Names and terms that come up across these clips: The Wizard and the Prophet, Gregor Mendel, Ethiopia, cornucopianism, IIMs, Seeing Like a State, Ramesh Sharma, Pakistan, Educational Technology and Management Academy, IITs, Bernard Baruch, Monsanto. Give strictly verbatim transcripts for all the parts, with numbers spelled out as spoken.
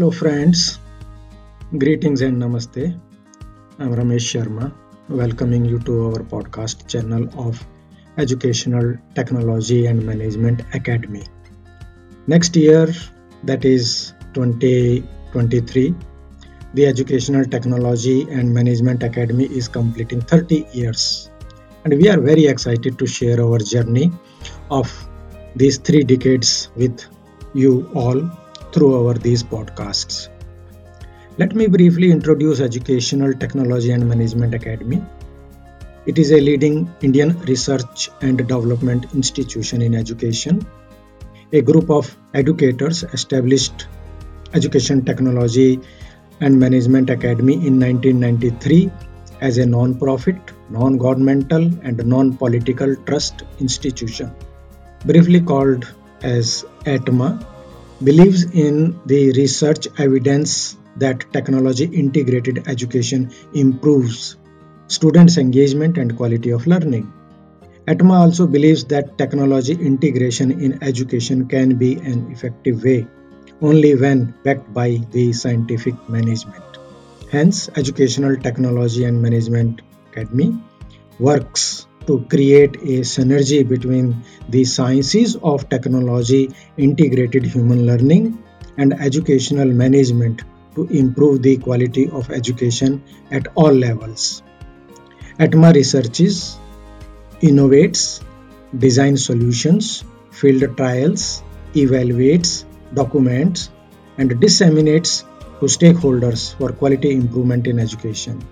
Hello friends, greetings and namaste. I am Ramesh Sharma, welcoming you to our podcast channel of Educational Technology and Management Academy. Next year, that is twenty twenty-three, the Educational Technology and Management Academy is completing thirty years. And we are very excited to share our journey of these three decades with you all through our these podcasts. Let me briefly introduce Educational Technology and Management Academy. It is a leading Indian research and development institution in education. A group of educators established Education Technology and Management Academy in nineteen ninety-three as a non-profit, non-governmental and non-political trust institution, briefly called as ATMA, believes in the research evidence that technology-integrated education improves students' engagement and quality of learning. ATMA also believes that technology integration in education can be an effective way only when backed by the scientific management. Hence, Educational Technology and Management Academy works to create a synergy between the sciences of technology, integrated human learning, and educational management to improve the quality of education at all levels. ATMA researches, innovates, designs solutions, field trials, evaluates, documents, and disseminates to stakeholders for quality improvement in education.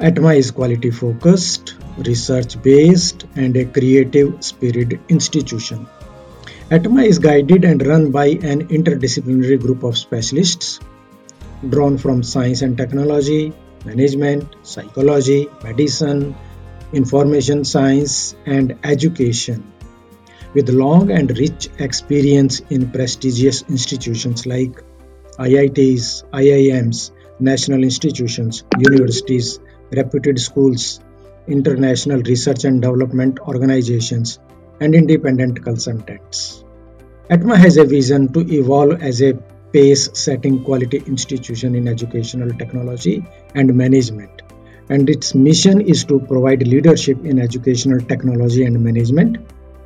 ATMA is quality-focused, research-based, and a creative-spirit institution. ATMA is guided and run by an interdisciplinary group of specialists drawn from science and technology, management, psychology, medicine, information science, and education, with long and rich experience in prestigious institutions like I I Ts, I I Ms, national institutions, universities, reputed schools, international research and development organizations, and independent consultants. ATMA has a vision to evolve as a pace-setting quality institution in educational technology and management, and its mission is to provide leadership in educational technology and management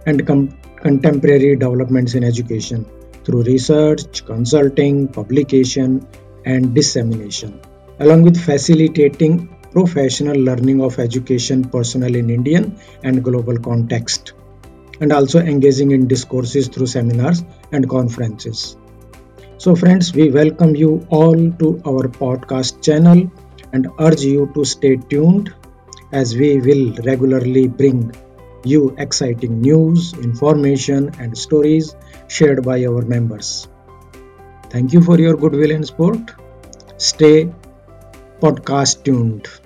and com- contemporary developments in education through research, consulting, publication, and dissemination, along with facilitating professional learning of education personnel in Indian and global context, and also engaging in discourses through seminars and conferences. So friends, we welcome you all to our podcast channel and urge you to stay tuned as we will regularly bring you exciting news, information and stories shared by our members. Thank you for your goodwill and support. Stay podcast tuned.